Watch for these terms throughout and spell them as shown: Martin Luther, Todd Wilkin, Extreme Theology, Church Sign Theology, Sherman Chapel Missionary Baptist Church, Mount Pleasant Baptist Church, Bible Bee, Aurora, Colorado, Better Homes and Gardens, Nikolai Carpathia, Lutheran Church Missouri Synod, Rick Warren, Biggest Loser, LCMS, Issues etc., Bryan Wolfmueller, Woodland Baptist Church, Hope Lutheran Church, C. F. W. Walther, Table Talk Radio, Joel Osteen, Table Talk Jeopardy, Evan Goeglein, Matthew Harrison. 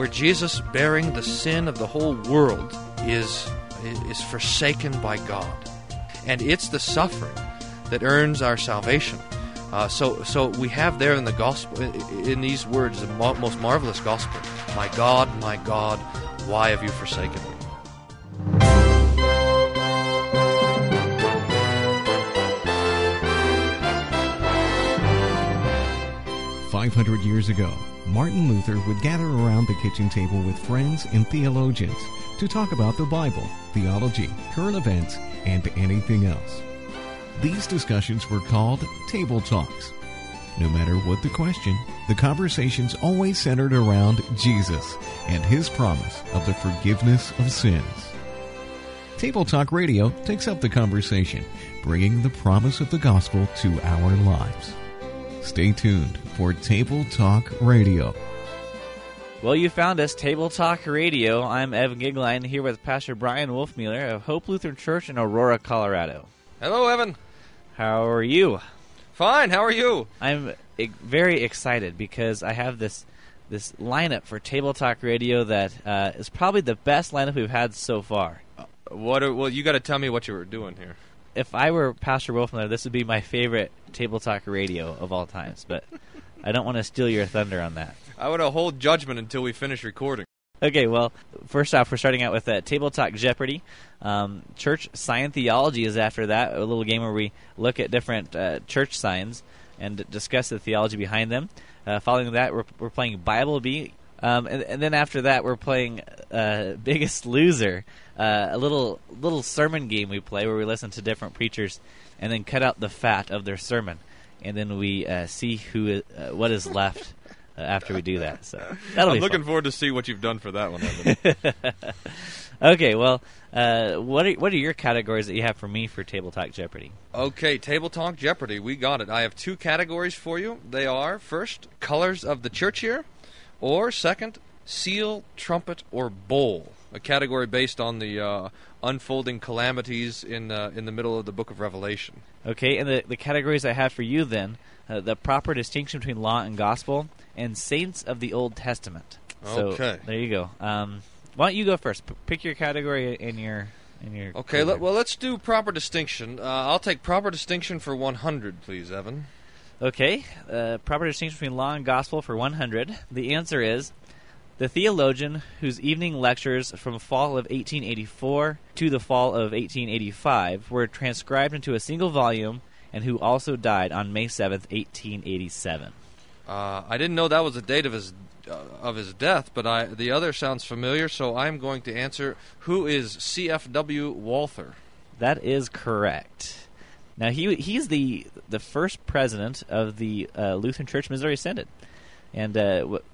where Jesus bearing the sin of the whole world is forsaken by God. And it's the suffering that earns our salvation. So we have there in the gospel, in these words, the most marvelous gospel, my God, why have you forsaken me? "500 years ago, Martin Luther would gather around the kitchen table with friends and theologians to talk about the Bible, theology, current events, and anything else. These discussions were called table talks. No matter what the question, the conversations always centered around Jesus and his promise of the forgiveness of sins. Table Talk Radio takes up the conversation, bringing the promise of the gospel to our lives." Stay tuned for Table Talk Radio. Well, you found us, Table Talk Radio. I'm Evan Goeglein, here with Pastor Bryan Wolfmueller of Hope Lutheran Church in Aurora, Colorado. Hello, Evan. How are you? Fine. How are you? I'm very excited because I have this lineup for Table Talk Radio that is probably the best lineup we've had so far. Well, you got to tell me what you were doing here. If I were Pastor Wolfmueller, this would be my favorite Table Talk Radio of all times, but I don't want to steal your thunder on that. I would hold judgment until we finish recording. Okay, well, first off, we're starting out with Table Talk Jeopardy. Church Sign Theology is after that, a little game where we look at different church signs and discuss the theology behind them. Following that, we're playing Bible Bee. And then after that, we're playing Biggest Loser, a little sermon game we play where we listen to different preachers and then cut out the fat of their sermon. And then we see what is left after we do that. So that'll be looking fun. Forward to see what you've done for that one, Evan. Okay, well, what are your categories that you have for me for Table Talk Jeopardy? Okay, Table Talk Jeopardy, we got it. I have two categories for you. They are, first, colors of the church year, or second, seal, trumpet, or bowl, a category based on the unfolding calamities in the middle of the book of Revelation. Okay, and the categories I have for you then, the proper distinction between law and gospel, and saints of the Old Testament. Okay. So there you go. Why don't you go first? Pick your category in your. Okay, well, let's do proper distinction. I'll take proper distinction for 100, please, Evan. Okay, proper distinction between law and gospel for 100. The answer is the theologian whose evening lectures from fall of 1884 to the fall of 1885 were transcribed into a single volume and who also died on May 7th, 1887. I didn't know that was the date of his death, but the other sounds familiar, so I'm going to answer, who is C. F. W. Walther? That is correct. Now, he's the first president of the Lutheran Church Missouri Synod, and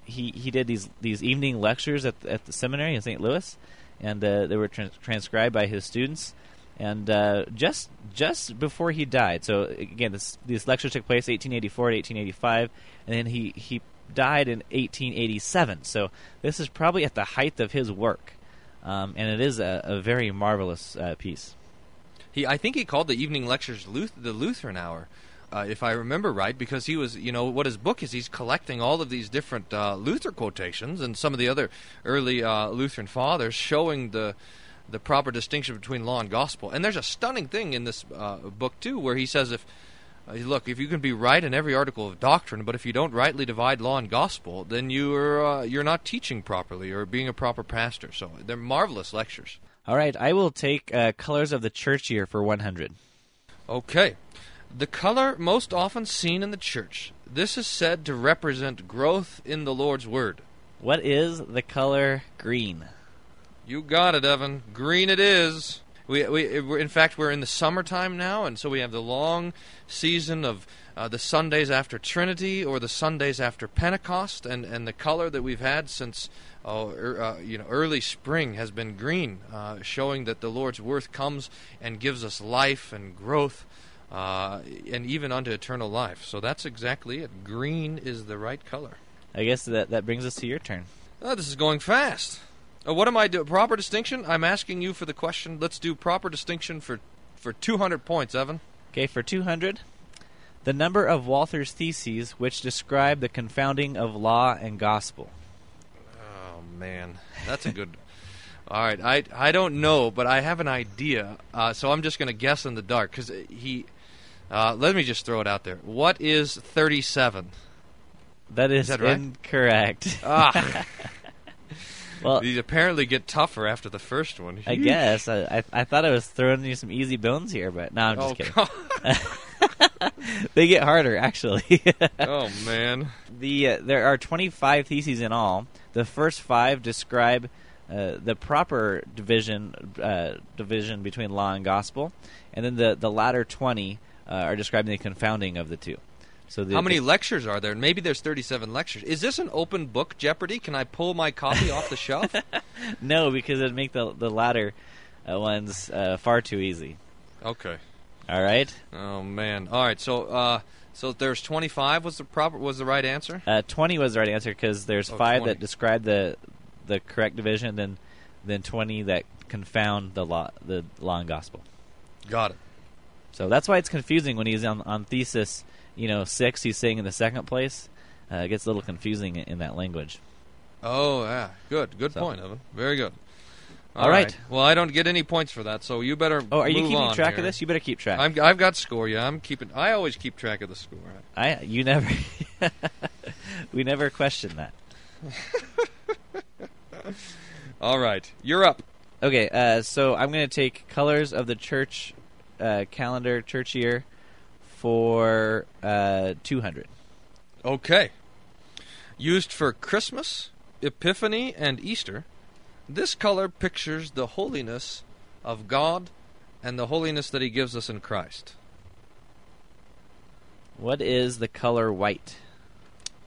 he did these evening lectures at the seminary in St. Louis, and they were transcribed by his students, and just before he died. So again, these lectures took place 1884 to 1885, and then he died in 1887. So this is probably at the height of his work, and it is a very marvelous piece. I think he called the evening lectures the Lutheran Hour, if I remember right, because he was, what his book is, he's collecting all of these different Luther quotations and some of the other early Lutheran fathers showing the proper distinction between law and gospel. And there's a stunning thing in this book, too, where he says, if you can be right in every article of doctrine, but if you don't rightly divide law and gospel, then you're not teaching properly or being a proper pastor. So they're marvelous lectures. All right, I will take colors of the church year for 100. Okay. The color most often seen in the church. This is said to represent growth in the Lord's Word. What is the color green? You got it, Evan. Green it is. We're in the summertime now, and so we have the long season of the Sundays after Trinity or the Sundays after Pentecost, and the color that we've had since early spring has been green, showing that the Lord's Word comes and gives us life and growth, and even unto eternal life. So that's exactly it. Green is the right color. I guess that brings us to your turn. Oh, this is going fast. What am I doing? Proper distinction? I'm asking you for the question. Let's do proper distinction for 200 points, Evan. Okay, for 200. The number of Walther's theses which describe the confounding of law and gospel. Oh, man, that's a good. All right, I don't know, but I have an idea, so I'm just going to guess in the dark because he. Let me just throw it out there. What is 37? That is that right? Incorrect. Ah. Well, these apparently get tougher after the first one. I guess I thought I was throwing you some easy bones here, but no, I'm just kidding. They get harder, actually. Oh man! There are 25 theses in all. The first 5 describe the proper division between law and gospel, and then the latter 20 are describing the confounding of the two. So how many lectures are there? Maybe there's 37 lectures. Is this an open book Jeopardy? Can I pull my copy off the shelf? No, because it'd make the latter ones far too easy. Okay. All right. Oh man. All right. So so there's 25 was the right answer. 20 was the right answer because there's 5 20. That describe the correct division, then 20 that confound the law and gospel. Got it. So that's why it's confusing when he's on thesis. 6 he's saying in the second place. It gets a little confusing in that language. Oh, yeah. Good point, Evan. Very good. All right. Well, I don't get any points for that, so you better are you keeping track of this? You better keep track. I've got score, yeah. I always keep track of the score. You never... We never question that. All right. You're up. Okay, so I'm going to take colors of the church calendar, church year, for 200. Okay. Used for Christmas, Epiphany, and Easter, this color pictures the holiness of God and the holiness that He gives us in Christ. What is the color white?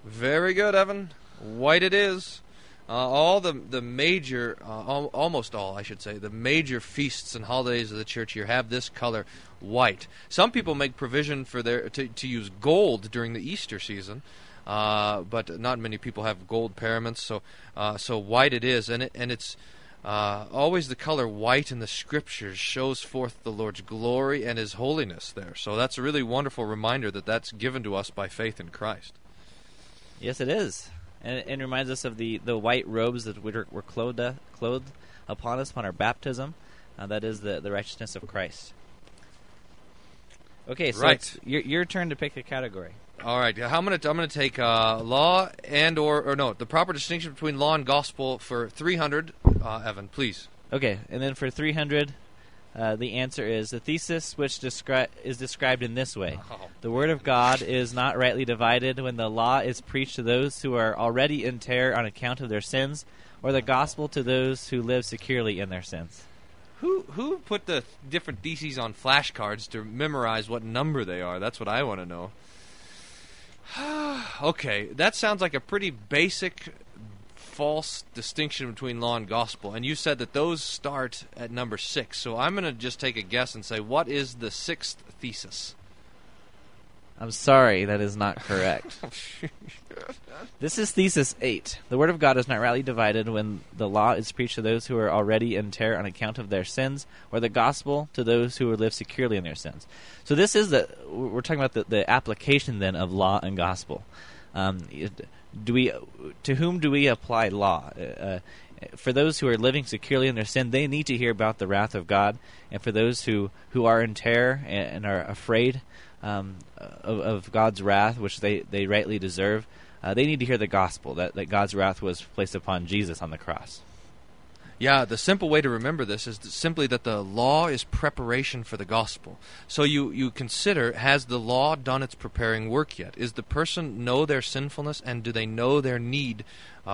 Very good, Evan. White it is. All the major, almost all, I should say, the major feasts and holidays of the church year have this color white. Some people make provision for to use gold during the Easter season, but not many people have gold paraments. So white it is, and it's always the color white in the Scriptures shows forth the Lord's glory and His holiness there. So that's a really wonderful reminder that that's given to us by faith in Christ. Yes, it is. And it reminds us of the white robes that were clothed upon us upon our baptism. That is the righteousness of Christ. Okay, so right. It's your turn to pick a category. All right, I'm gonna take law and or the proper distinction between law and gospel for 300. Evan, please. Okay, and then for 300, the answer is the thesis, which is described in this way. The word of God is not rightly divided when the law is preached to those who are already in terror on account of their sins, or the gospel to those who live securely in their sins. Who put the different theses on flashcards to memorize what number they are? That's what I want to know. Okay, that sounds like a pretty basic false distinction between law and gospel, and you said that those start at number 6, so I'm going to just take a guess and say, what is the 6th thesis? I'm sorry, that is not correct. This is thesis 8. The word of God is not rightly divided when the law is preached to those who are already in terror on account of their sins, or the gospel to those who live securely in their sins. So this is we're talking about the application then of law and gospel. To whom do we apply law? For those who are living securely in their sin, they need to hear about the wrath of God. And for those who are in terror and are afraid of God's wrath, which they rightly deserve, they need to hear the gospel, that God's wrath was placed upon Jesus on the cross. Yeah, the simple way to remember this is simply that the law is preparation for the gospel. So you consider, has the law done its preparing work yet? Is the person know their sinfulness, and do they know their need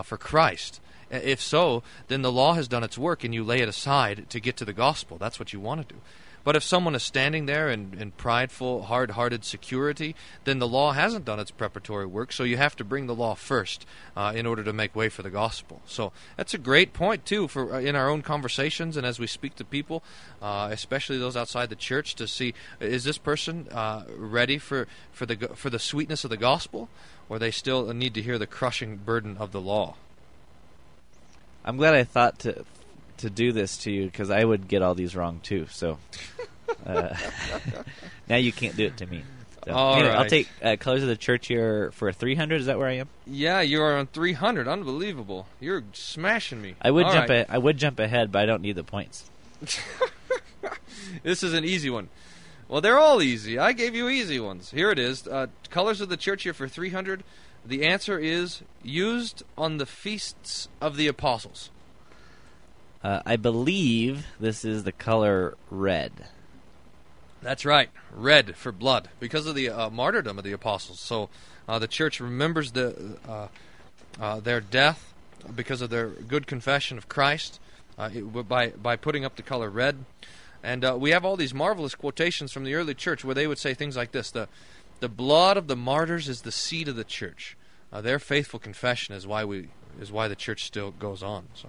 for Christ? If so, then the law has done its work, and you lay it aside to get to the gospel. That's what you want to do. But if someone is standing there in prideful, hard-hearted security, then the law hasn't done its preparatory work, so you have to bring the law first in order to make way for the gospel. So that's a great point, too, for in our own conversations and as we speak to people, especially those outside the church, to see, is this person ready for the sweetness of the gospel, or they still need to hear the crushing burden of the law? I'm glad I thought to do this to you, because I would get all these wrong too, so now you can't do it to me. So, anyway, right. I'll take Colors of the Church here for 300. Is that where I am? Yeah, you are on 300. Unbelievable. You're smashing me. I would jump ahead, but I don't need the points. This is an easy one. Well, they're all easy. I gave you easy ones. Here it is. Colors of the Church here for 300. The answer is used on the feasts of the apostles. I believe this is the color red. That's right, red for blood, because of the martyrdom of the apostles. So the church remembers their death because of their good confession of Christ by putting up the color red. And we have all these marvelous quotations from the early church where they would say things like this, the blood of the martyrs is the seed of the church. Their faithful confession is why the church still goes on. So.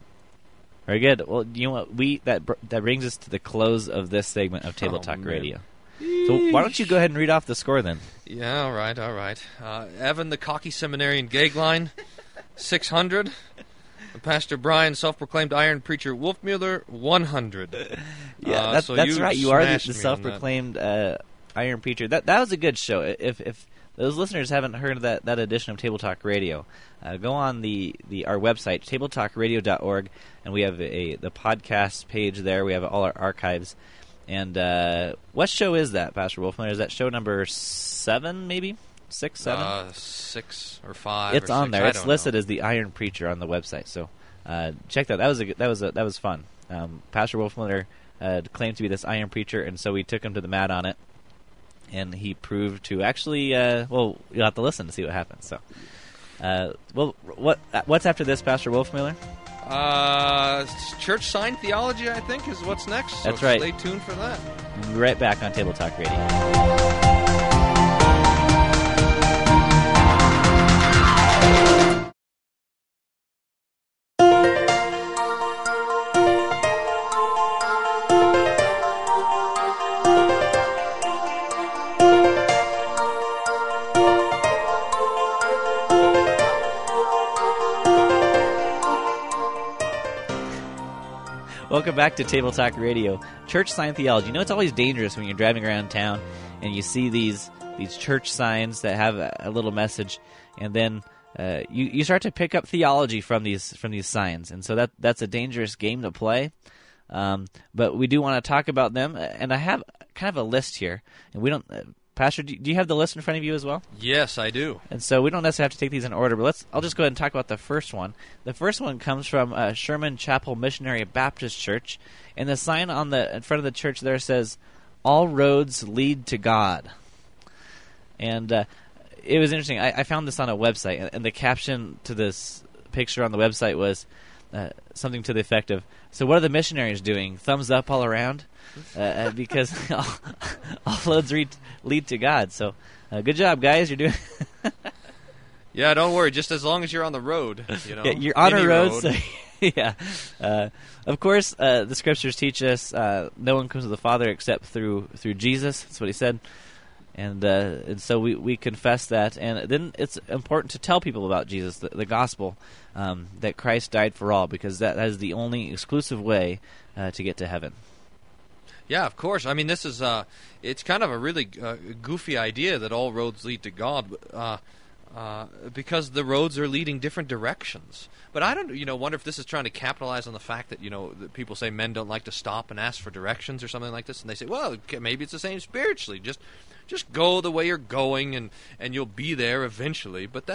Very good. Well, you know what? That brings us to the close of this segment of Table Talk Radio. So why don't you go ahead and read off the score then? Yeah, all right. Evan, the cocky seminarian Goeglein, 600. Pastor Bryan, self-proclaimed iron preacher Wolfmueller, 100. Yeah, that's right. You are the self-proclaimed iron preacher. That was a good show. If those listeners haven't heard of that edition of Table Talk Radio, go on our website, tabletalkradio.org, and we have the podcast page there. We have all our archives. And what show is that, Pastor Wolfmueller? Is that show number 7, maybe? 6, 7? 6 or 5. It's on there. It's listed as the Iron Preacher on the website. So check that. That was fun. Pastor Wolfmueller claimed to be this Iron Preacher, and so we took him to the mat on it. And he proved to actually, you'll have to listen to see what happens. So, what's after this, Pastor Wolfmueller? Church Sign Theology, I think, is what's next. So that's right. Stay tuned for that. Right back on Table Talk Radio. Welcome back to Table Talk Radio. Church Sign Theology. You know, it's always dangerous when you're driving around town and you see these church signs that have a little message, and then you start to pick up theology from these signs, and so that's a dangerous game to play. But we do want to talk about them, and I have kind of a list here, and we don't. Pastor, do you have the list in front of you as well? Yes, I do. And so we don't necessarily have to take these in order, but I'll just go ahead and talk about the first one. The first one comes from Sherman Chapel Missionary Baptist Church, and the sign in front of the church there says, "All roads lead to God." And it was interesting. I found this on a website, and the caption to this picture on the website was something to the effect of, "So what are the missionaries doing? Thumbs up all around?" Because all roads lead to God. So good job, guys. You're doing Yeah, don't worry. Just as long as you're on the road. You know, yeah, you're on a road. So, yeah. Of course, the Scriptures teach us no one comes to the Father except through Jesus. That's what he said. And so we confess that. And then it's important to tell people about Jesus, the gospel, that Christ died for all, because that is the only exclusive way to get to heaven. Yeah, of course. I mean, this is it's kind of a really goofy idea that all roads lead to God, because the roads are leading different directions. But I don't, wonder if this is trying to capitalize on the fact that that people say men don't like to stop and ask for directions or something like this, and they say, well, maybe it's the same spiritually. Just go the way you're going, and you'll be there eventually. But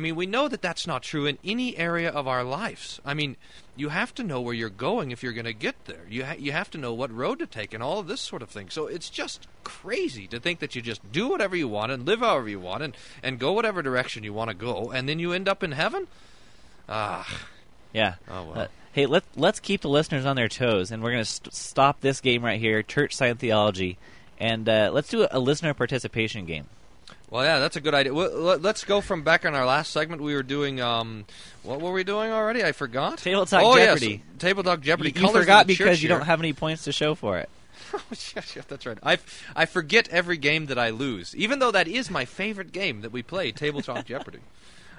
we know that that's not true in any area of our lives. I mean, you have to know where you're going if you're going to get there. You have to know what road to take and all of this sort of thing. So it's just crazy to think that you just do whatever you want and live however you want and go whatever direction you want to go, and then you end up in heaven? Yeah. Oh, well. Hey, let's keep the listeners on their toes, and we're going to stop this game right here, Church Sign Theology. And let's do a listener participation game. Well, yeah, that's a good idea. Let's go from back on our last segment. We were doing, what were we doing already? I forgot. Table Talk Jeopardy. Yes. Table Talk Jeopardy. You forgot because you don't have any points to show for it. Yeah, that's right. I forget every game that I lose, even though that is my favorite game that we play, Table Talk Jeopardy.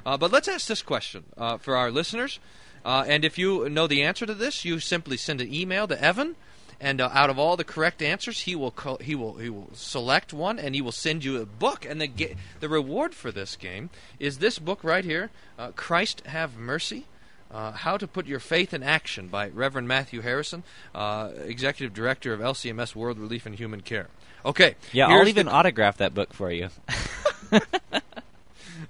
But let's ask this question for our listeners. And if you know the answer to this, you simply send an email to Evan And out of all the correct answers, he will select one, and he will send you a book. And the reward for this game is this book right here, Christ Have Mercy. How to Put Your Faith in Action by Reverend Matthew Harrison, Executive Director of LCMS World Relief and Human Care. Okay. Yeah, I'll even autograph that book for you.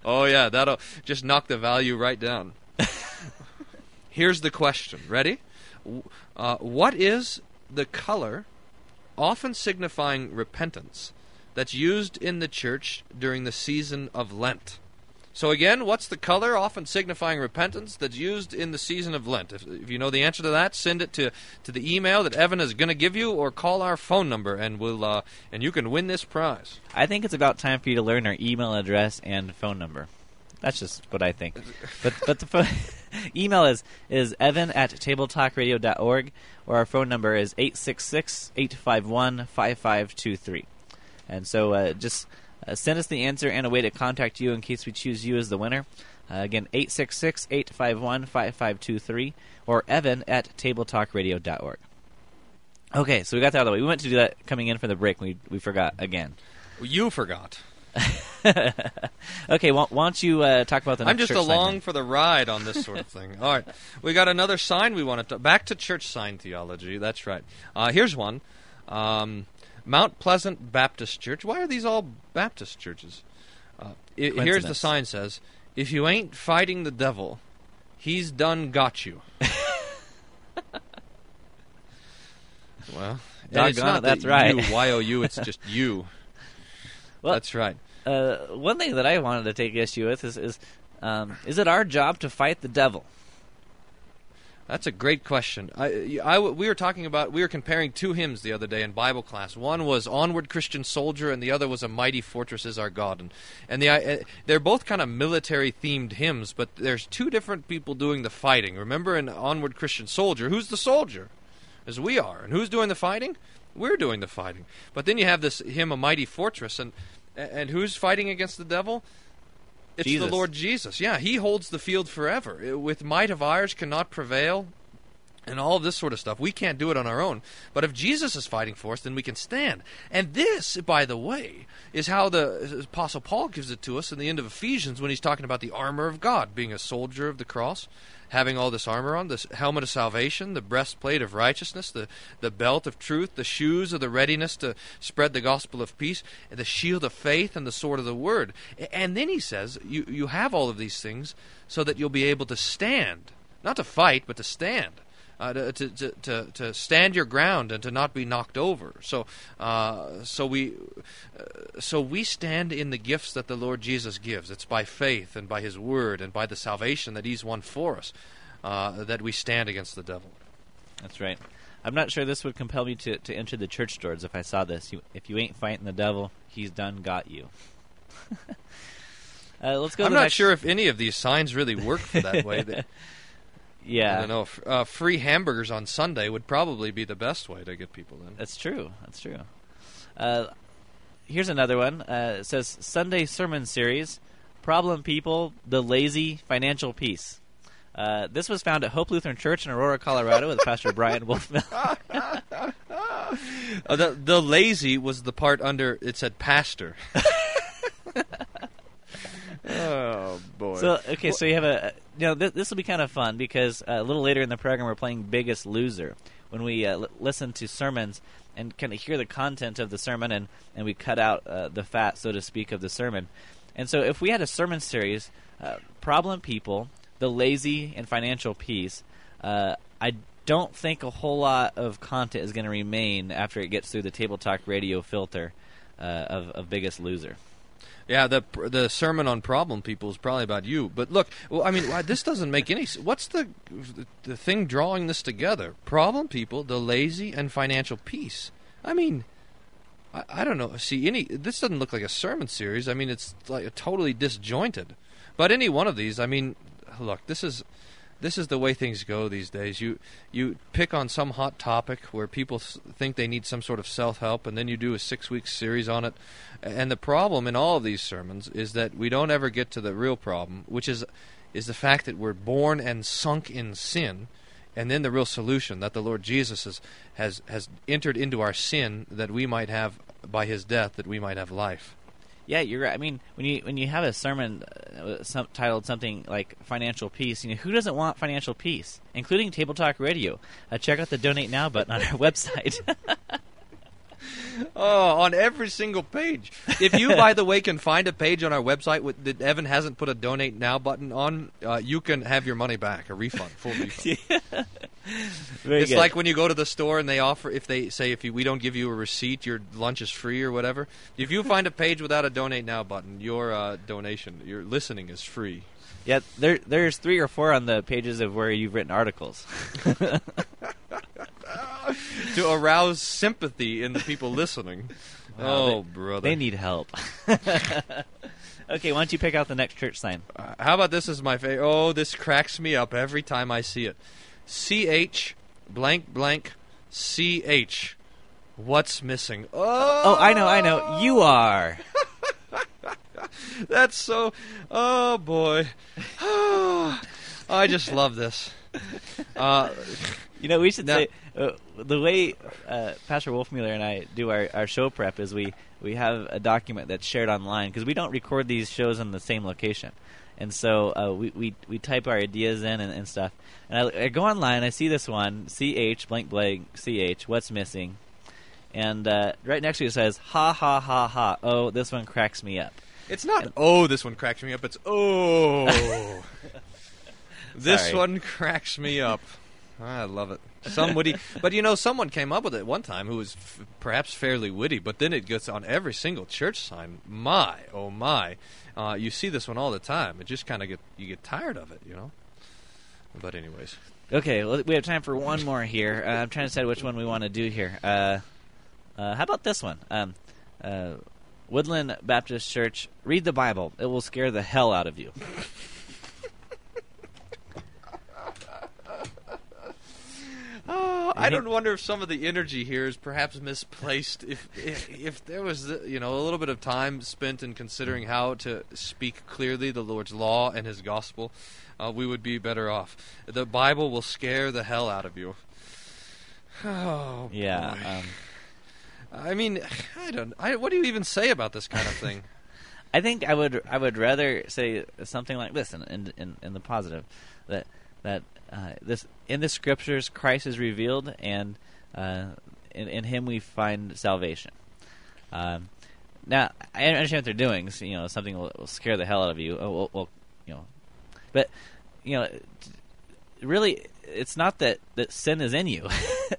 Oh, yeah, that'll just knock the value right down. Here's the question. Ready? What is the color, often signifying repentance, that's used in the church during the season of Lent? So again, what's the color, often signifying repentance, that's used in the season of Lent? If you know the answer to that, send it to the email that Evan is going to give you, or call our phone number, and we'll you can win this prize. I think it's about time for you to learn our email address and phone number. That's just what I think. But the phone email is evan@tabletalkradio.org, or our phone number is 866-851-5523. And so send us the answer and a way to contact you in case we choose you as the winner. Again, 866-851-5523 or evan@tabletalkradio.org. Okay, so we got that out of the way. We went to do that coming in for the break. We forgot again. You forgot. Okay, why don't you talk about the next church sign? I'm just along for the ride on this sort of thing. All right, we got another sign we want to talk. Back to church sign theology. That's right. Here's one. Mount Pleasant Baptist Church. Why are these all Baptist churches? Here's the sign says, "If you ain't fighting the devil, he's done got you." Well, it's not that's that right. You, Y-O-U, it's just you. Well, that's right. One thing that I wanted to take issue with is it our job to fight the devil? That's a great question. We were comparing two hymns the other day in Bible class. One was "Onward, Christian Soldier," and the other was "A Mighty Fortress Is Our God." And they're both kind of military-themed hymns, but there's two different people doing the fighting. Remember, in "Onward, Christian Soldier," who's the soldier? As we are, and who's doing the fighting? We're doing the fighting. But then you have this hymn, "A Mighty Fortress," and who's fighting against the devil? It's Jesus. The Lord Jesus. Yeah, he holds the field forever. With might of ours cannot prevail, and all of this sort of stuff. We can't do it on our own. But if Jesus is fighting for us, then we can stand. And this, by the way, is how the Apostle Paul gives it to us in the end of Ephesians when he's talking about the armor of God, being a soldier of the cross, having all this armor on, this helmet of salvation, the breastplate of righteousness, the belt of truth, the shoes of the readiness to spread the gospel of peace, the shield of faith, and the sword of the word. And then he says, you have all of these things so that you'll be able to stand, not to fight, but to stand. To stand your ground and to not be knocked over. So we stand in the gifts that the Lord Jesus gives. It's by faith and by His Word and by the salvation that He's won for us that we stand against the devil. That's right. I'm not sure this would compel me to enter the church doors if I saw this. If you ain't fighting the devil, he's done got you. Let's go. I'm not sure if any of these signs really work for that way. Yeah, I don't know. Free hamburgers on Sunday would probably be the best way to get people in. That's true. Here's another one. It says Sunday Sermon Series, Problem People, the Lazy Financial Peace. This was found at Hope Lutheran Church in Aurora, Colorado, with Pastor Bryan Wolfmueller. The lazy was the part under it said pastor. Oh boy! So you have this will be kind of fun because a little later in the program we're playing Biggest Loser when we listen to sermons and kind of hear the content of the sermon and we cut out the fat, so to speak, of the sermon. And so if we had a sermon series, Problem People, the Lazy, and Financial Peace, I don't think a whole lot of content is going to remain after it gets through the Table Talk Radio filter of Biggest Loser. Yeah, the sermon on Problem People is probably about you. But look, this doesn't make any sense. What's the thing drawing this together? Problem People, the Lazy, and Financial Peace. I mean, I don't know. This doesn't look like a sermon series. I mean, it's like a totally disjointed. But any one of these, I mean, look, this is the way things go these days. You pick on some hot topic where people think they need some sort of self-help, and then you do a 6-week series on it. And the problem in all of these sermons is that we don't ever get to the real problem, which is the fact that we're born and sunk in sin, And then the real solution that the Lord Jesus has entered into our sin, that we might have, by his death, that we might have life. Yeah, you're right. I mean, when you have a sermon titled something like Financial Peace, you know, who doesn't want financial peace, including Table Talk Radio? Check out the Donate Now button on our website. Oh, on every single page. If you, by the way, can find a page on our website that Evan hasn't put a Donate Now button on, you can have your money back, a refund, full refund. Yeah. It's good. Like when you go to the store and they offer, if they say, we don't give you a receipt, your lunch is free or whatever. If you find a page without a Donate Now button, your donation, your listening is free. Yeah, there's 3 or 4 on the pages of where you've written articles. To arouse sympathy in the people listening. Wow, brother. They need help. Okay, why don't you pick out the next church sign? How about this is my favorite? Oh, this cracks me up every time I see it. CH blank blank CH. What's missing? Oh, I know. You are. That's so... Oh, boy. I just love this. You know, we should say... the way Pastor Wolfmueller and I do our show prep is we have a document that's shared online, because we don't record these shows in the same location. And so we type our ideas in and stuff. And I go online, I see this one, CH, blank, blank, CH, what's missing? And right next to it says, ha, ha, ha, ha, oh, this one cracks me up. It's not, and, oh, this one cracks me up, it's, oh, this one cracks me up. I love it. Some witty, but you know, someone came up with it one time who was perhaps fairly witty, but then it gets on every single church sign. My, oh my, you see this one all the time. It just kind of you get tired of it, you know. But anyways, okay, well, we have time for one more here. I'm trying to decide which one we want to do here. How about this one? Woodland Baptist Church. Read the Bible. It will scare the hell out of you. I don't wonder if some of the energy here is perhaps misplaced. If there was, a little bit of time spent in considering how to speak clearly the Lord's law and His gospel, we would be better off. The Bible will scare the hell out of you. Oh, yeah. I mean, I don't. What do you even say about this kind of thing? I think I would rather say something like this in the positive, that. In the Scriptures, Christ is revealed, and in Him we find salvation. Now, I understand what they're doing. So, something will scare the hell out of you. Really, it's not that sin is in you,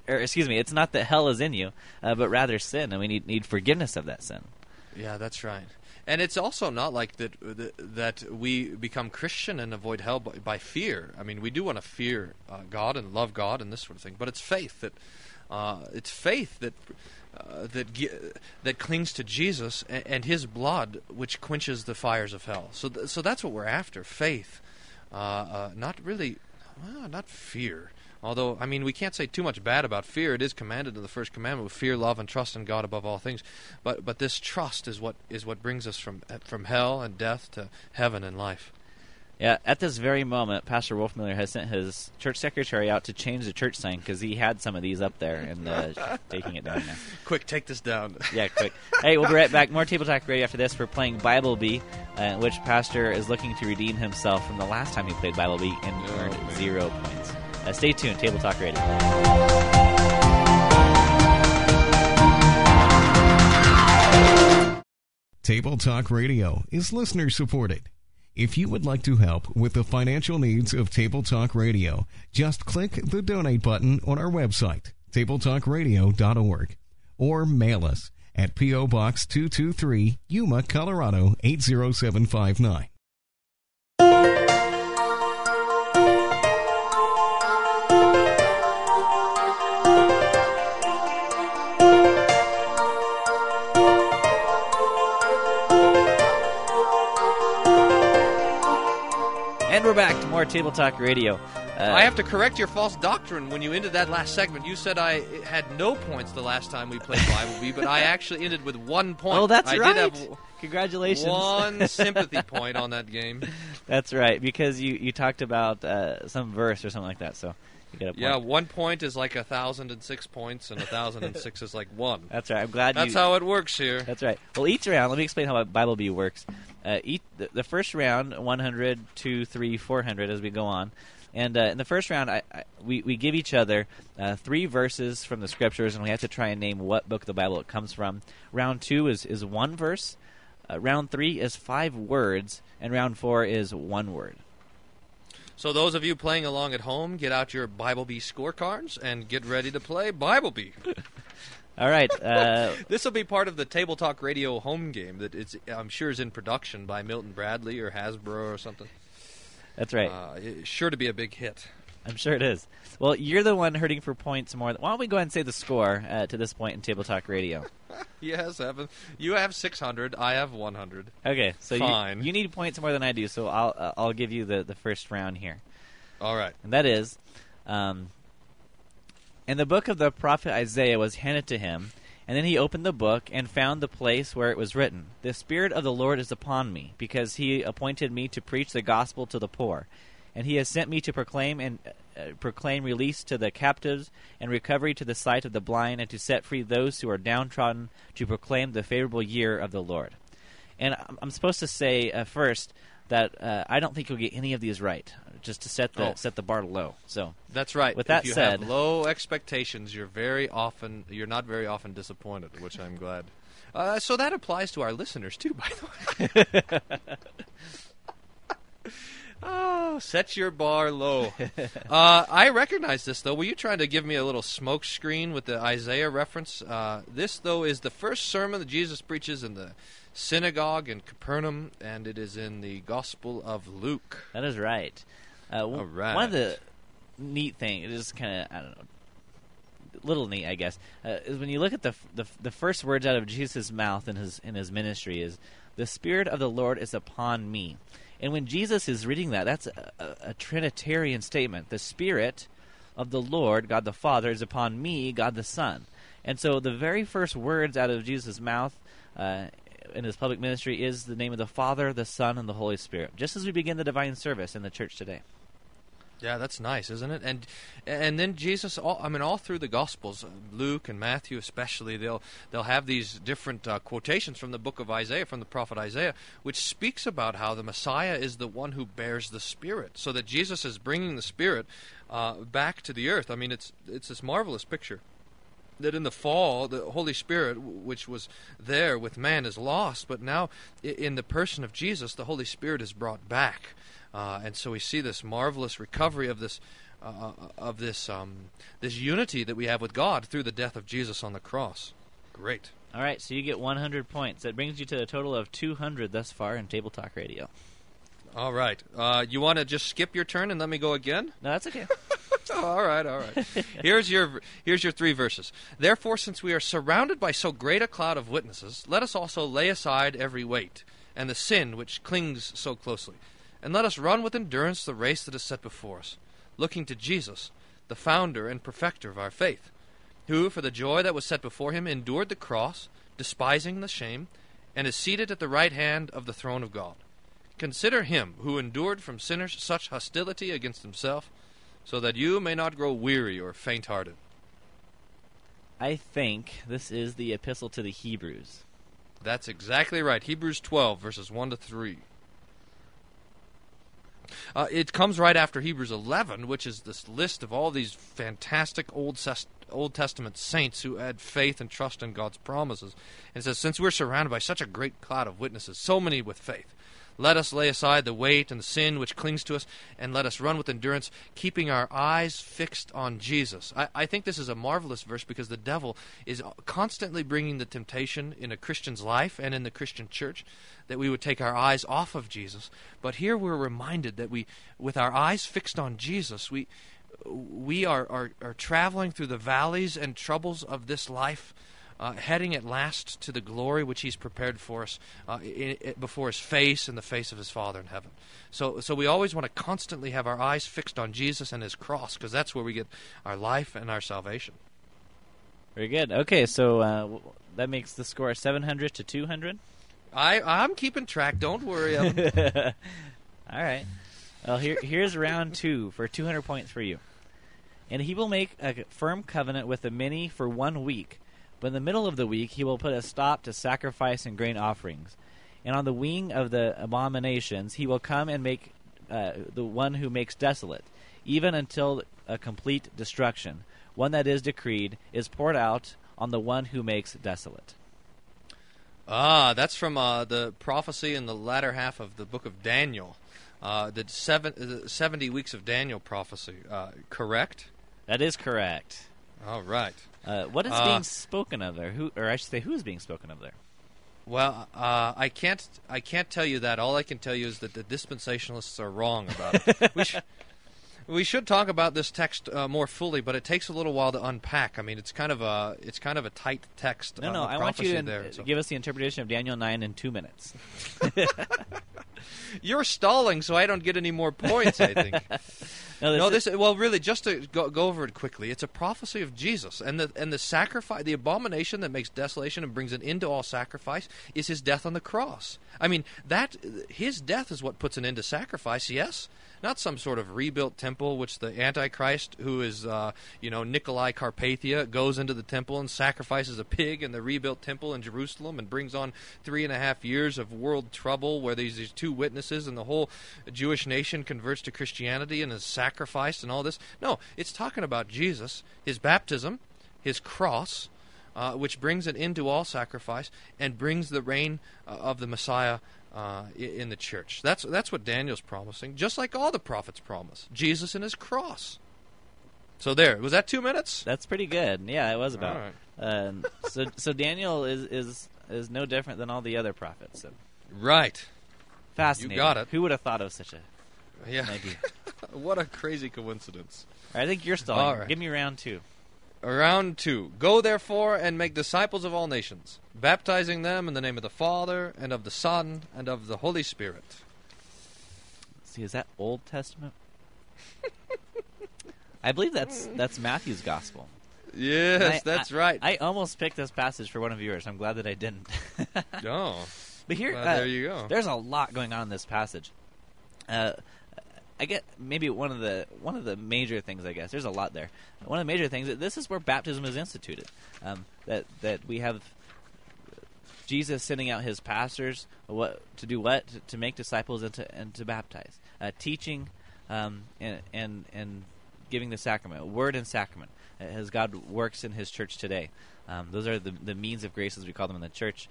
or excuse me, it's not that hell is in you, but rather sin, and we need forgiveness of that sin. Yeah, that's right. And it's also not like that we become Christian and avoid hell by fear. I mean, we do want to fear God and love God and this sort of thing, but it's faith that clings to Jesus and His blood, which quenches the fires of hell. So that's what we're after: faith, not fear. Although, I mean, we can't say too much bad about fear. It is commanded in the first commandment: fear, love, and trust in God above all things. But this trust is what brings us from hell and death to heaven and life. Yeah, at this very moment, Pastor Wolfmueller has sent his church secretary out to change the church sign, because he had some of these up there and taking it down now. Quick, take this down. Yeah, quick. Hey, we'll be right back. More Table Talk Radio after this. We're playing Bible Bee, in which Pastor is looking to redeem himself from the last time he played Bible Bee and earned 0 points. Stay tuned, Table Talk Radio. Table Talk Radio is listener supported. If you would like to help with the financial needs of Table Talk Radio, just click the donate button on our website, tabletalkradio.org, or mail us at P.O. Box 223, Yuma, Colorado 80759. We're back to more Table Talk Radio. I have to correct your false doctrine. When you ended that last segment, you said I had no points the last time we played Bible Bee, but I actually ended with 1 point. Oh, that's right. I did have congratulations. One sympathy point on that game. That's right, because you talked about some verse or something like that, so you get a point. Yeah, 1 point is like 1,006 points, and 1,006 is like one. That's right. I'm glad that's how it works here. That's right. Well, each round, let me explain how Bible Bee works. The first round, 100, 2, 3, 400 as we go on. And in the first round, we give each other 3 verses from the Scriptures, and we have to try and name what book of the Bible it comes from. Round 2 is 1 verse. Round 3 is 5 words, and round 4 is 1 word. So those of you playing along at home, get out your Bible Bee scorecards and get ready to play Bible Bee. All right. This will be part of the Table Talk Radio home game that I'm sure is in production by Milton Bradley or Hasbro or something. That's right. It's sure to be a big hit. I'm sure it is. Well, you're the one hurting for points more. Why don't we go ahead and say the score to this point in Table Talk Radio? Yes, Evan. You have 600. I have 100. Okay, so fine. You need points more than I do, so I'll give you the first round here. All right. And that is, and the book of the prophet Isaiah was handed to him, and then he opened the book and found the place where it was written, "The Spirit of the Lord is upon me, because he appointed me to preach the gospel to the poor. And he has sent me to proclaim release to the captives and recovery to the sight of the blind, and to set free those who are downtrodden, to proclaim the favorable year of the Lord." And I'm supposed to say first that I don't think you'll get any of these right, just to set the bar low. So that's right. With that said, if you have low expectations, you're not very often disappointed, which I'm glad. So that applies to our listeners too, by the way. Oh, set your bar low. I recognize this, though. Were you trying to give me a little smoke screen with the Isaiah reference? This, though, is the first sermon that Jesus preaches in the synagogue in Capernaum, and it is in the Gospel of Luke. That is right. All right. One of the neat things, it is kind of, I don't know, little neat, I guess, is when you look at the first words out of Jesus' mouth in his ministry is, "The Spirit of the Lord is upon me." And when Jesus is reading that, that's a Trinitarian statement. The Spirit of the Lord, God the Father, is upon me, God the Son. And so the very first words out of Jesus' mouth in his public ministry is the name of the Father, the Son, and the Holy Spirit, just as we begin the divine service in the church today. Yeah, that's nice, isn't it? And then Jesus, all through the Gospels, Luke and Matthew especially, they'll have these different quotations from the book of Isaiah, from the prophet Isaiah, which speaks about how the Messiah is the one who bears the Spirit, so that Jesus is bringing the Spirit back to the earth. I mean, it's this marvelous picture that in the fall, the Holy Spirit, which was there with man, is lost, but now in the person of Jesus, the Holy Spirit is brought back. And so we see this marvelous recovery of this unity that we have with God through the death of Jesus on the cross. Great. All right, so you get 100 points. That brings you to a total of 200 thus far in Table Talk Radio. All right. You want to just skip your turn and let me go again? No, that's okay. All right. Here's your 3 verses. "Therefore, since we are surrounded by so great a cloud of witnesses, let us also lay aside every weight and the sin which clings so closely. And let us run with endurance the race that is set before us, looking to Jesus, the founder and perfecter of our faith, who, for the joy that was set before him, endured the cross, despising the shame, and is seated at the right hand of the throne of God. Consider him who endured from sinners such hostility against himself, so that you may not grow weary or faint-hearted." I think this is the epistle to the Hebrews. That's exactly right. Hebrews 12, verses 1 to 3. It comes right after Hebrews 11, which is this list of all these fantastic Old Testament saints who had faith and trust in God's promises. And it says, "Since we're surrounded by such a great cloud of witnesses, so many with faith, let us lay aside the weight and the sin which clings to us, and let us run with endurance, keeping our eyes fixed on Jesus." I think this is a marvelous verse because the devil is constantly bringing the temptation in a Christian's life and in the Christian church that we would take our eyes off of Jesus. But here we're reminded that we, with our eyes fixed on Jesus, we are traveling through the valleys and troubles of this life heading at last to the glory which he's prepared for us before his face and the face of his Father in heaven. So we always want to constantly have our eyes fixed on Jesus and his cross, because that's where we get our life and our salvation. Very good. Okay, so that makes the score 700 to 200. I'm keeping track. Don't worry. All right. Well, here's round two for 200 points for you. And he will make a firm covenant with the many for 1 week. But in the middle of the week, he will put a stop to sacrifice and grain offerings. And on the wing of the abominations, he will come and make the one who makes desolate, even until a complete destruction. One that is decreed is poured out on the one who makes desolate. Ah, that's from the prophecy in the latter half of the book of Daniel. The 70 weeks of Daniel prophecy, correct? That is correct. All right. What is being spoken of there? Who is being spoken of there? Well, I can't tell you that. All I can tell you is that the dispensationalists are wrong about it. We should talk about this text more fully, but it takes a little while to unpack. I mean, it's kind of a tight text. No, I want you to give us the interpretation of Daniel 9 in 2 minutes. You're stalling, so I don't get any more points, I think. Really, just to go over it quickly, it's a prophecy of Jesus, and the sacrifice, the abomination that makes desolation and brings an end to all sacrifice, is his death on the cross. I mean, his death is what puts an end to sacrifice. Yes, not some sort of rebuilt temple, which the Antichrist, who is Nikolai Carpathia, goes into the temple and sacrifices a pig in the rebuilt temple in Jerusalem and brings on 3.5 years of world trouble, where these two witnesses and the whole Jewish nation converts to Christianity and is sacrificed and all this. No, it's talking about Jesus, his baptism, his cross, which brings an end to all sacrifice and brings the reign of the Messiah in the church. That's what Daniel's promising, just like all the prophets promise. Jesus and his cross. So there. Was that 2 minutes? That's pretty good. Yeah, it was about. All right. So Daniel is no different than all the other prophets. So. Right. Fascinating. You got it. Who would have thought of such a idea? What a crazy coincidence. I think you're stalling. All right. Give me round two. Round two. Go, therefore, and make disciples of all nations, baptizing them in the name of the Father, and of the Son, and of the Holy Spirit. Let's see, is that Old Testament? I believe that's Matthew's gospel. Yes, that's right. I almost picked this passage for one of yours. I'm glad that I didn't. No. But here, there you go. There's a lot going on in this passage. I get maybe one of the major things. I guess there's a lot there. One of the major things, this is where baptism is instituted. That we have Jesus sending out his pastors to make disciples and to baptize, teaching, and giving the sacrament, word and sacrament, as God works in his church today. Those are the means of grace, as we call them in the church,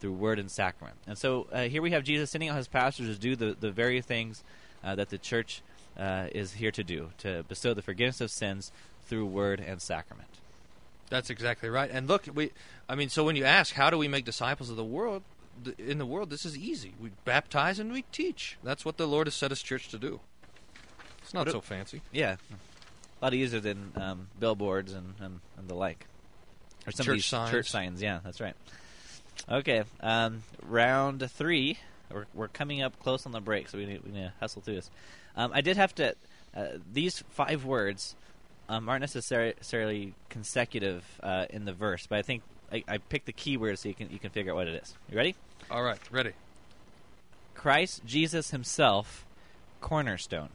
through word and sacrament. And so here we have Jesus sending out his pastors to do the very things that the church is here to do, to bestow the forgiveness of sins through word and sacrament. That's exactly right. And look, so when you ask, how do we make disciples of the world? In the world, this is easy. We baptize and we teach. That's what the Lord has set his church to do. It's not so fancy. Yeah. A lot easier than billboards and the like. Or some church signs. Church signs, yeah, that's right. Okay, round three. We're coming up close on the break, so we need to hustle through this. I did have to these 5 words aren't necessarily consecutive in the verse, but I think I picked the key word so you can figure out what it is. You ready? All right, ready. Christ Jesus himself, cornerstone.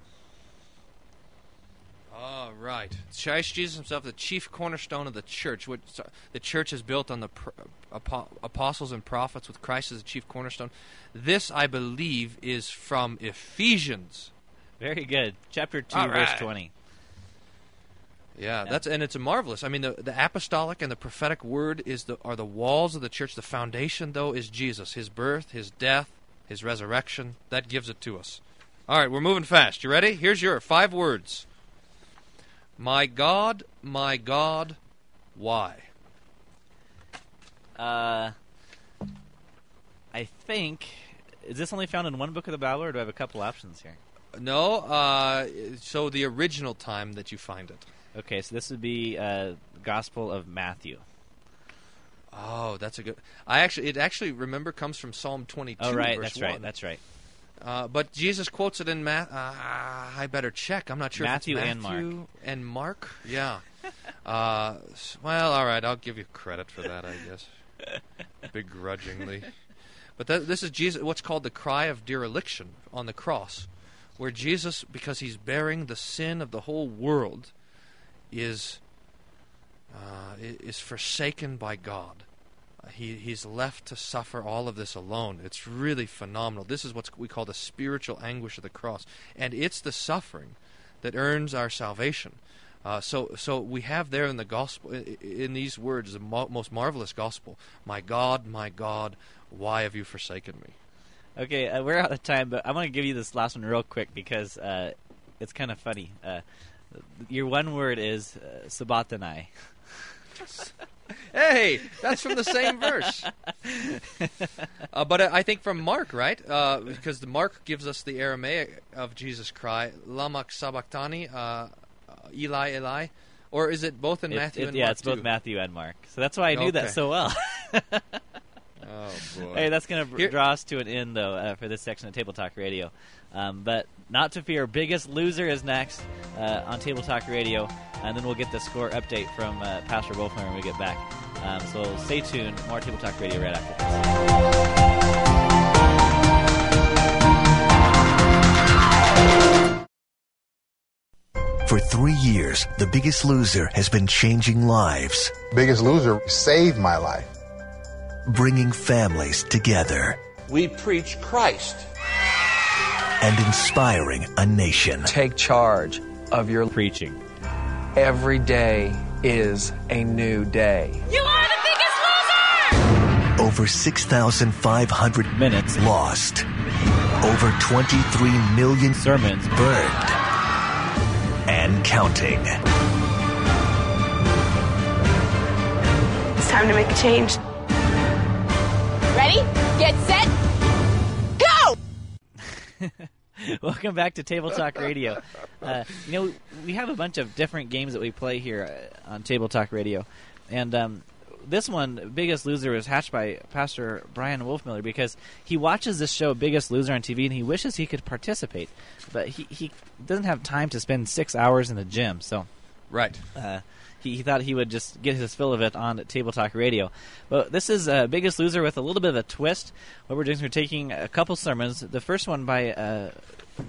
All right. Christ Jesus himself, the chief cornerstone of the church. Which the church is built on the apostles and prophets, with Christ as the chief cornerstone. This, I believe, is from Ephesians. Very good. Chapter 2, right. Verse 20. Yeah, it's marvelous. I mean, the apostolic and the prophetic word are the walls of the church. The foundation, though, is Jesus, his birth, his death, his resurrection. That gives it to us. All right, we're moving fast. You ready? Here's your 5 words. My God, why? I think, is this only found in one book of the Bible, or do I have a couple options here? No, so the original time that you find it. Okay, so this would be Gospel of Matthew. Oh, that's a good. It actually remember comes from Psalm 22. Oh, right, verse 1. That's right. But Jesus quotes it in Matthew. I better check. I'm not sure. Matthew and Mark. Yeah. Well, all right. I'll give you credit for that, I guess, begrudgingly. But this is Jesus. What's called the cry of dereliction on the cross, where Jesus, because he's bearing the sin of the whole world, is forsaken by God. He's left to suffer all of this alone. It's really phenomenal. This is what we call the spiritual anguish of the cross. And it's the suffering that earns our salvation. So we have there in the gospel, in these words, the most marvelous gospel, my God, why have you forsaken me? Okay, we're out of time, but I want to give you this last one real quick because it's kind of funny. Your one word is Sabbatanai. Hey, that's from the same verse. But I think from Mark, right? Because the Mark gives us the Aramaic of Jesus' cry, Lamak Sabachthani, Eli, Eli. Or is it both in Matthew and Mark? Yeah, it's both Matthew and Mark. So that's why I knew that so well. Oh, boy. Hey, that's going to draw us to an end, though, for this section of Table Talk Radio. But not to fear, Biggest Loser is next on Table Talk Radio, and then we'll get the score update from Pastor Wolfmueller when we get back. So stay tuned. More Table Talk Radio right after this. For 3 years, The Biggest Loser has been changing lives. Biggest Loser saved my life. Bringing families together. We preach Christ. And inspiring a nation. Take charge of your preaching. Every day is a new day. You are the biggest loser! Over 6,500 minutes lost. Over 23 million sermons burned. And counting. It's time to make a change. Ready? Get set. Go! Welcome back to Table Talk Radio. We have a bunch of different games that we play here on Table Talk Radio. And this one, Biggest Loser, was hatched by Pastor Bryan Wolfmueller because he watches this show, Biggest Loser, on TV, and he wishes he could participate. But he doesn't have time to spend 6 hours in the gym, so... Right. He thought he would just get his fill of it on Table Talk Radio. But this is Biggest Loser with a little bit of a twist. What we're doing is we're taking a couple sermons, the first one by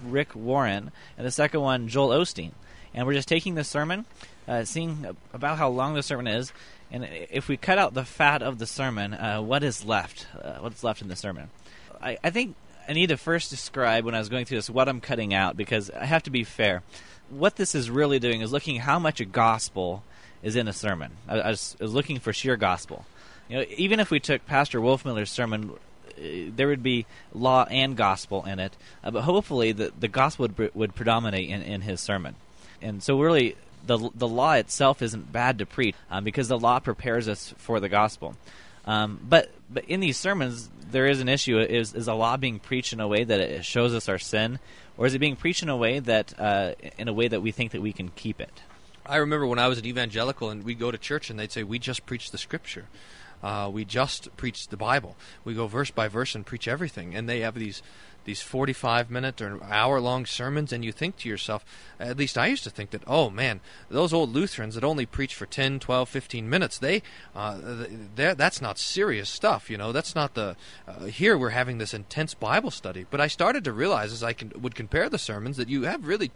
Rick Warren, and the second one, Joel Osteen. And we're just taking the sermon, seeing about how long the sermon is, and if we cut out the fat of the sermon, what is left? What's left in the sermon? I think I need to first describe, when I was going through this, what I'm cutting out, because I have to be fair. What this is really doing is looking how much a gospel is in a sermon. I was looking for sheer gospel. Even if we took Pastor Wolfmuller's sermon, there would be law and gospel in it, but hopefully the gospel would predominate in his sermon. And so really, the law itself isn't bad to preach, because the law prepares us for the gospel. But in these sermons, there is an issue. Is the law being preached in a way that it shows us our sin, or is it being preached in a way that we think that we can keep it? I remember when I was an evangelical and we'd go to church and they'd say, we just preach the Scripture. We just preach the Bible. We go verse by verse and preach everything. And they have these 45-minute or hour-long sermons, and you think to yourself, at least I used to think that, oh, man, those old Lutherans that only preach for 10, 12, 15 minutes, that's not serious stuff, That's not here we're having this intense Bible study. But I started to realize as I would compare the sermons that you have really...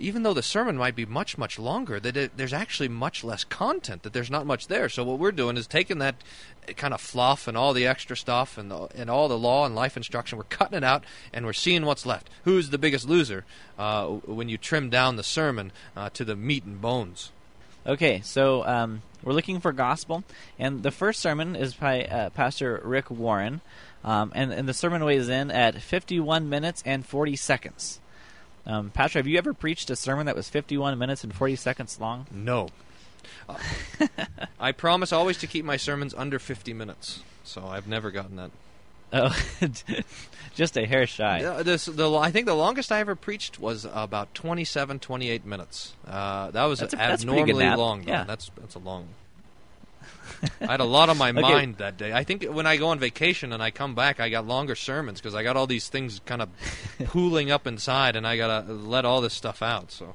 even though the sermon might be much, much longer, that there's actually much less content, that there's not much there. So what we're doing is taking that kind of fluff and all the extra stuff and all the law and life instruction, we're cutting it out and we're seeing what's left. Who's the biggest loser when you trim down the sermon to the meat and bones? Okay, so we're looking for gospel. And the first sermon is by Pastor Rick Warren. And the sermon weighs in at 51 minutes and 40 seconds. Pastor, have you ever preached a sermon that was 51 minutes and 40 seconds long? No. I promise always to keep my sermons under 50 minutes, so I've never gotten that. Oh, just a hair shy. I think the longest I ever preached was about 27, 28 minutes. That was abnormally long, though. Yeah. That's a long one. I had a lot on my mind that day. I think when I go on vacation and I come back, I got longer sermons because I got all these things kind of pooling up inside, and I got to let all this stuff out. So,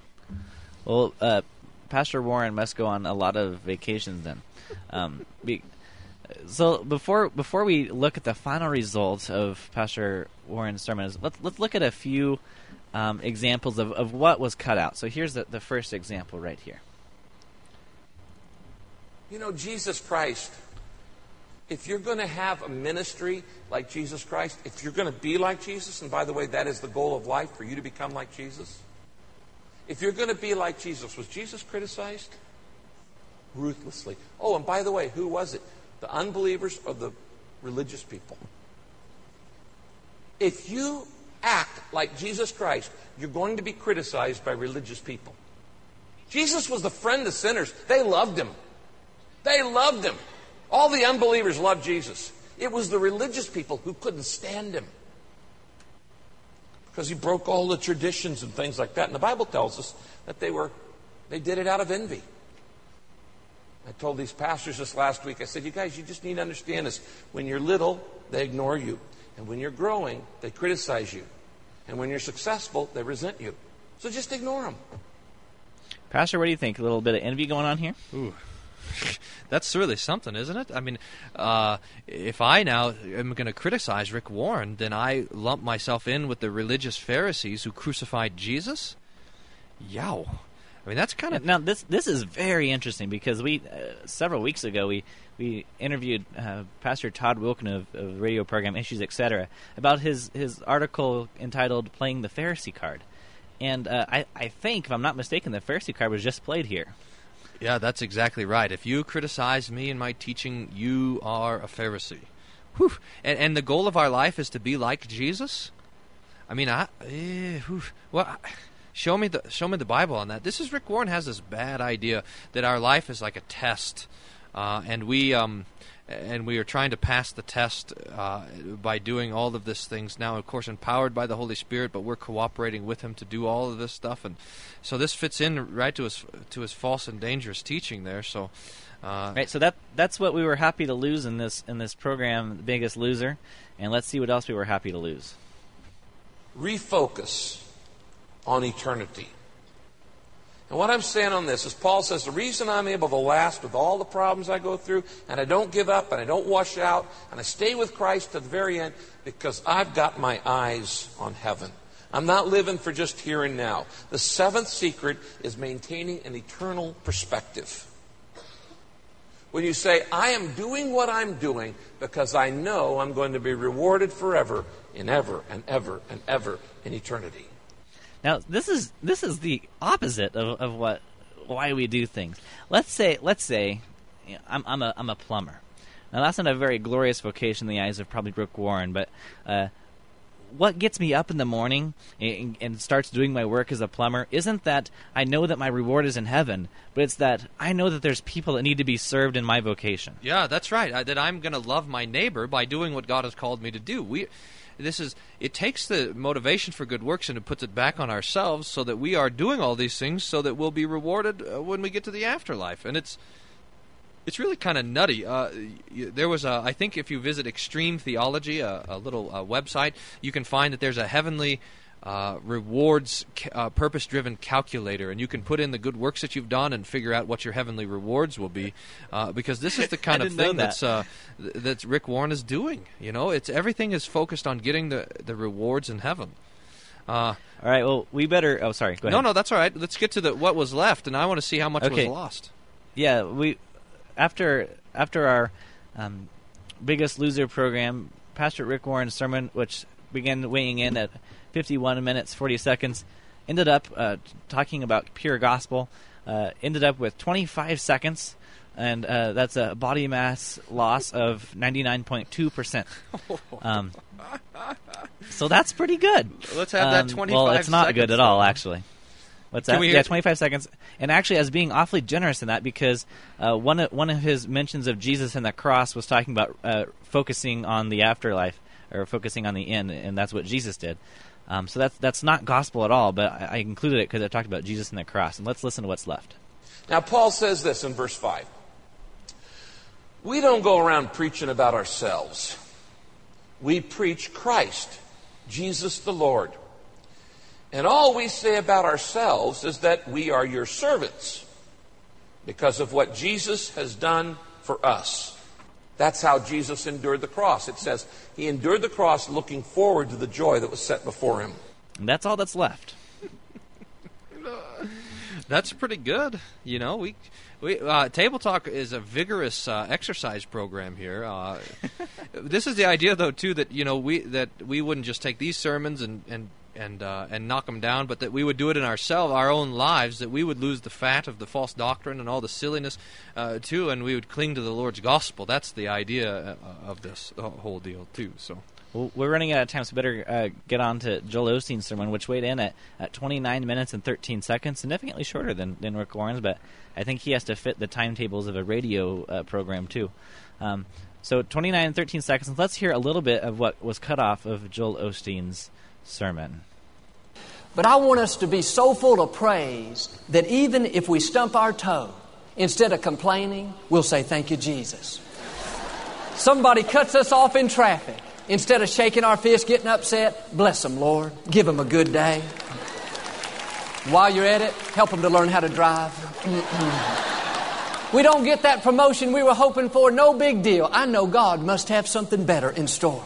well, Pastor Warren must go on a lot of vacations then. So before we look at the final results of Pastor Warren's sermons, let's look at a few examples of what was cut out. So here's the first example right here. You know, Jesus Christ, if you're going to have a ministry like Jesus Christ, if you're going to be like Jesus, and by the way, that is the goal of life, for you to become like Jesus. If you're going to be like Jesus, was Jesus criticized? Ruthlessly. Oh, and by the way, who was it? The unbelievers or the religious people? If you act like Jesus Christ, you're going to be criticized by religious people. Jesus was the friend of sinners. They loved him. They loved him. All the unbelievers loved Jesus. It was the religious people who couldn't stand him because he broke all the traditions and things like that. And the Bible tells us that they did it out of envy. I told these pastors this last week. I said, you guys, you just need to understand this. When you're little, they ignore you. And when you're growing, they criticize you. And when you're successful, they resent you. So just ignore them. Pastor, what do you think? A little bit of envy going on here? Ooh. That's really something, isn't it? I mean, if I now am going to criticize Rick Warren, then I lump myself in with the religious Pharisees who crucified Jesus? Yow. I mean, that's kind of... Now, this is very interesting because we several weeks ago, we interviewed Pastor Todd Wilkin of the radio program Issues etc. about his article entitled Playing the Pharisee Card. And I think, if I'm not mistaken, the Pharisee card was just played here. Yeah, that's exactly right. If you criticize me and my teaching, you are a Pharisee. Whew. And the goal of our life is to be like Jesus? I mean, Show me the Bible on that. This is Rick Warren has this bad idea that our life is like a test, and we are trying to pass the test by doing all of these things. Now, of course, empowered by the Holy Spirit, but we're cooperating with him to do all of this stuff, and so this fits in right to his false and dangerous teaching there. So, right. So that's what we were happy to lose in this program, The Biggest Loser, and let's see what else we were happy to lose. Refocus on eternity. And what I'm saying on this is Paul says the reason I'm able to last with all the problems I go through, and I don't give up, and I don't wash out, and I stay with Christ to the very end, because I've got my eyes on heaven. I'm not living for just here and now. The seventh secret is maintaining an eternal perspective. When you say, I am doing what I'm doing because I know I'm going to be rewarded forever and ever and ever and ever in eternity. Now this is the opposite of why we do things. Let's say you know, I'm a plumber. Now that's not a very glorious vocation in the eyes of probably Rick Warren, but what gets me up in the morning and starts doing my work as a plumber isn't that I know that my reward is in heaven, but it's that I know that there's people that need to be served in my vocation. Yeah, that's right. That I'm going to love my neighbor by doing what God has called me to do. It takes the motivation for good works and it puts it back on ourselves so that we are doing all these things so that we'll be rewarded when we get to the afterlife. And it's really kind of nutty. There was I think if you visit Extreme Theology, a little website, you can find that there's a heavenly rewards purpose-driven calculator, and you can put in the good works that you've done and figure out what your heavenly rewards will be, because this is the kind of thing that Rick Warren is doing. You know, it's everything is focused on getting the rewards in heaven. All right. Well, we better. Oh, sorry. Go ahead. No, that's all right. Let's get to what was left, and I want to see how much was lost. Yeah, we after our Biggest Loser program, Pastor Rick Warren's sermon, which began weighing in at 51 minutes, 40 seconds, ended up talking about pure gospel, ended up with 25 seconds, and that's a body mass loss of 99.2%. So that's pretty good. Let's have that 25 seconds. Well, it's not good at all, actually. What's that? Yeah, 25 seconds. And actually, I was being awfully generous in that because one of his mentions of Jesus and the cross was talking about focusing on the afterlife or focusing on the end, and that's what Jesus did. So that's not gospel at all, but I included it because I talked about Jesus and the cross. And let's listen to what's left. Now Paul says this in verse 5. We don't go around preaching about ourselves. We preach Christ, Jesus the Lord. And all we say about ourselves is that we are your servants because of what Jesus has done for us. That's how Jesus endured the cross. It says he endured the cross looking forward to the joy that was set before him. And that's all that's left. That's pretty good. You know, we Table Talk is a vigorous exercise program here. This is the idea, though, too, that you know we wouldn't just take these sermons and knock them down, but that we would do it in our own lives, that we would lose the fat of the false doctrine and all the silliness, too, and we would cling to the Lord's gospel. That's the idea of this whole deal, too. So. Well, we're running out of time, so better get on to Joel Osteen's sermon, which weighed in at 29 minutes and 13 seconds, significantly shorter than Rick Warren's, but I think he has to fit the timetables of a radio program, too. So 29 and 13 seconds. Let's hear a little bit of what was cut off of Joel Osteen's sermon. But I want us to be so full of praise that even if we stump our toe, instead of complaining, we'll say, thank you, Jesus. Somebody cuts us off in traffic. Instead of shaking our fist, getting upset, bless them, Lord. Give them a good day. While you're at it, help them to learn how to drive. We don't get that promotion we were hoping for. No big deal. I know God must have something better in store.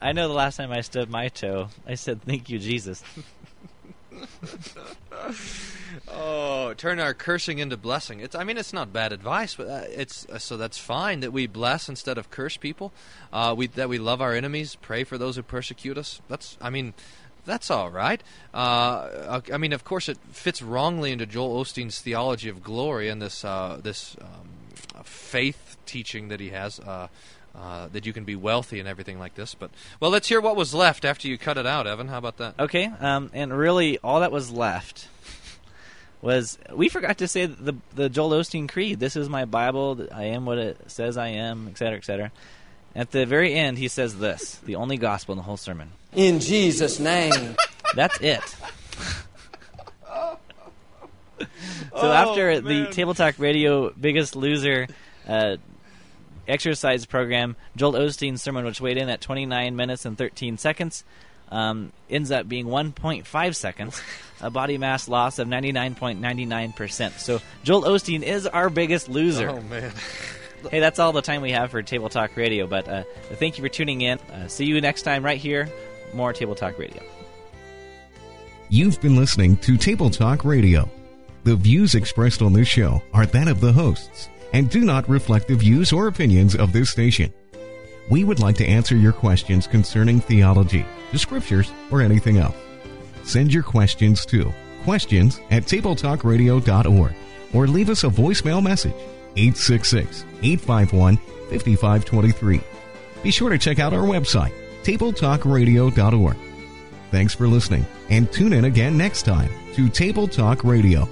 I know the last time I stubbed my toe, I said, thank you, Jesus. Oh, turn our cursing into blessing. It's not bad advice, but so that's fine that we bless instead of curse people. That we love our enemies, pray for those who persecute us. That's all right. Of course, it fits wrongly into Joel Osteen's theology of glory and this faith teaching that he has. That you can be wealthy and everything like this. But, well, let's hear what was left after you cut it out, Evan. How about that? Okay, and really all that was left was we forgot to say the Joel Osteen Creed. This is my Bible. I am what it says I am, etc., etc. At the very end, he says this, the only gospel in the whole sermon. In Jesus' name. That's it. After the Table Talk Radio Biggest Loser exercise program, Joel Osteen's sermon, which weighed in at 29 minutes and 13 seconds, ends up being 1.5 seconds, a body mass loss of 99.99%. So Joel Osteen is our biggest loser. Oh, man. Hey, that's all the time we have for Table Talk Radio, but thank you for tuning in. See you next time right here, more Table Talk Radio. You've been listening to Table Talk Radio. The views expressed on this show are that of the hosts and do not reflect the views or opinions of this station. We would like to answer your questions concerning theology, the scriptures, or anything else. Send your questions to questions@tabletalkradio.org or leave us a voicemail message, 866-851-5523. Be sure to check out our website, tabletalkradio.org. Thanks for listening, and tune in again next time to Table Talk Radio.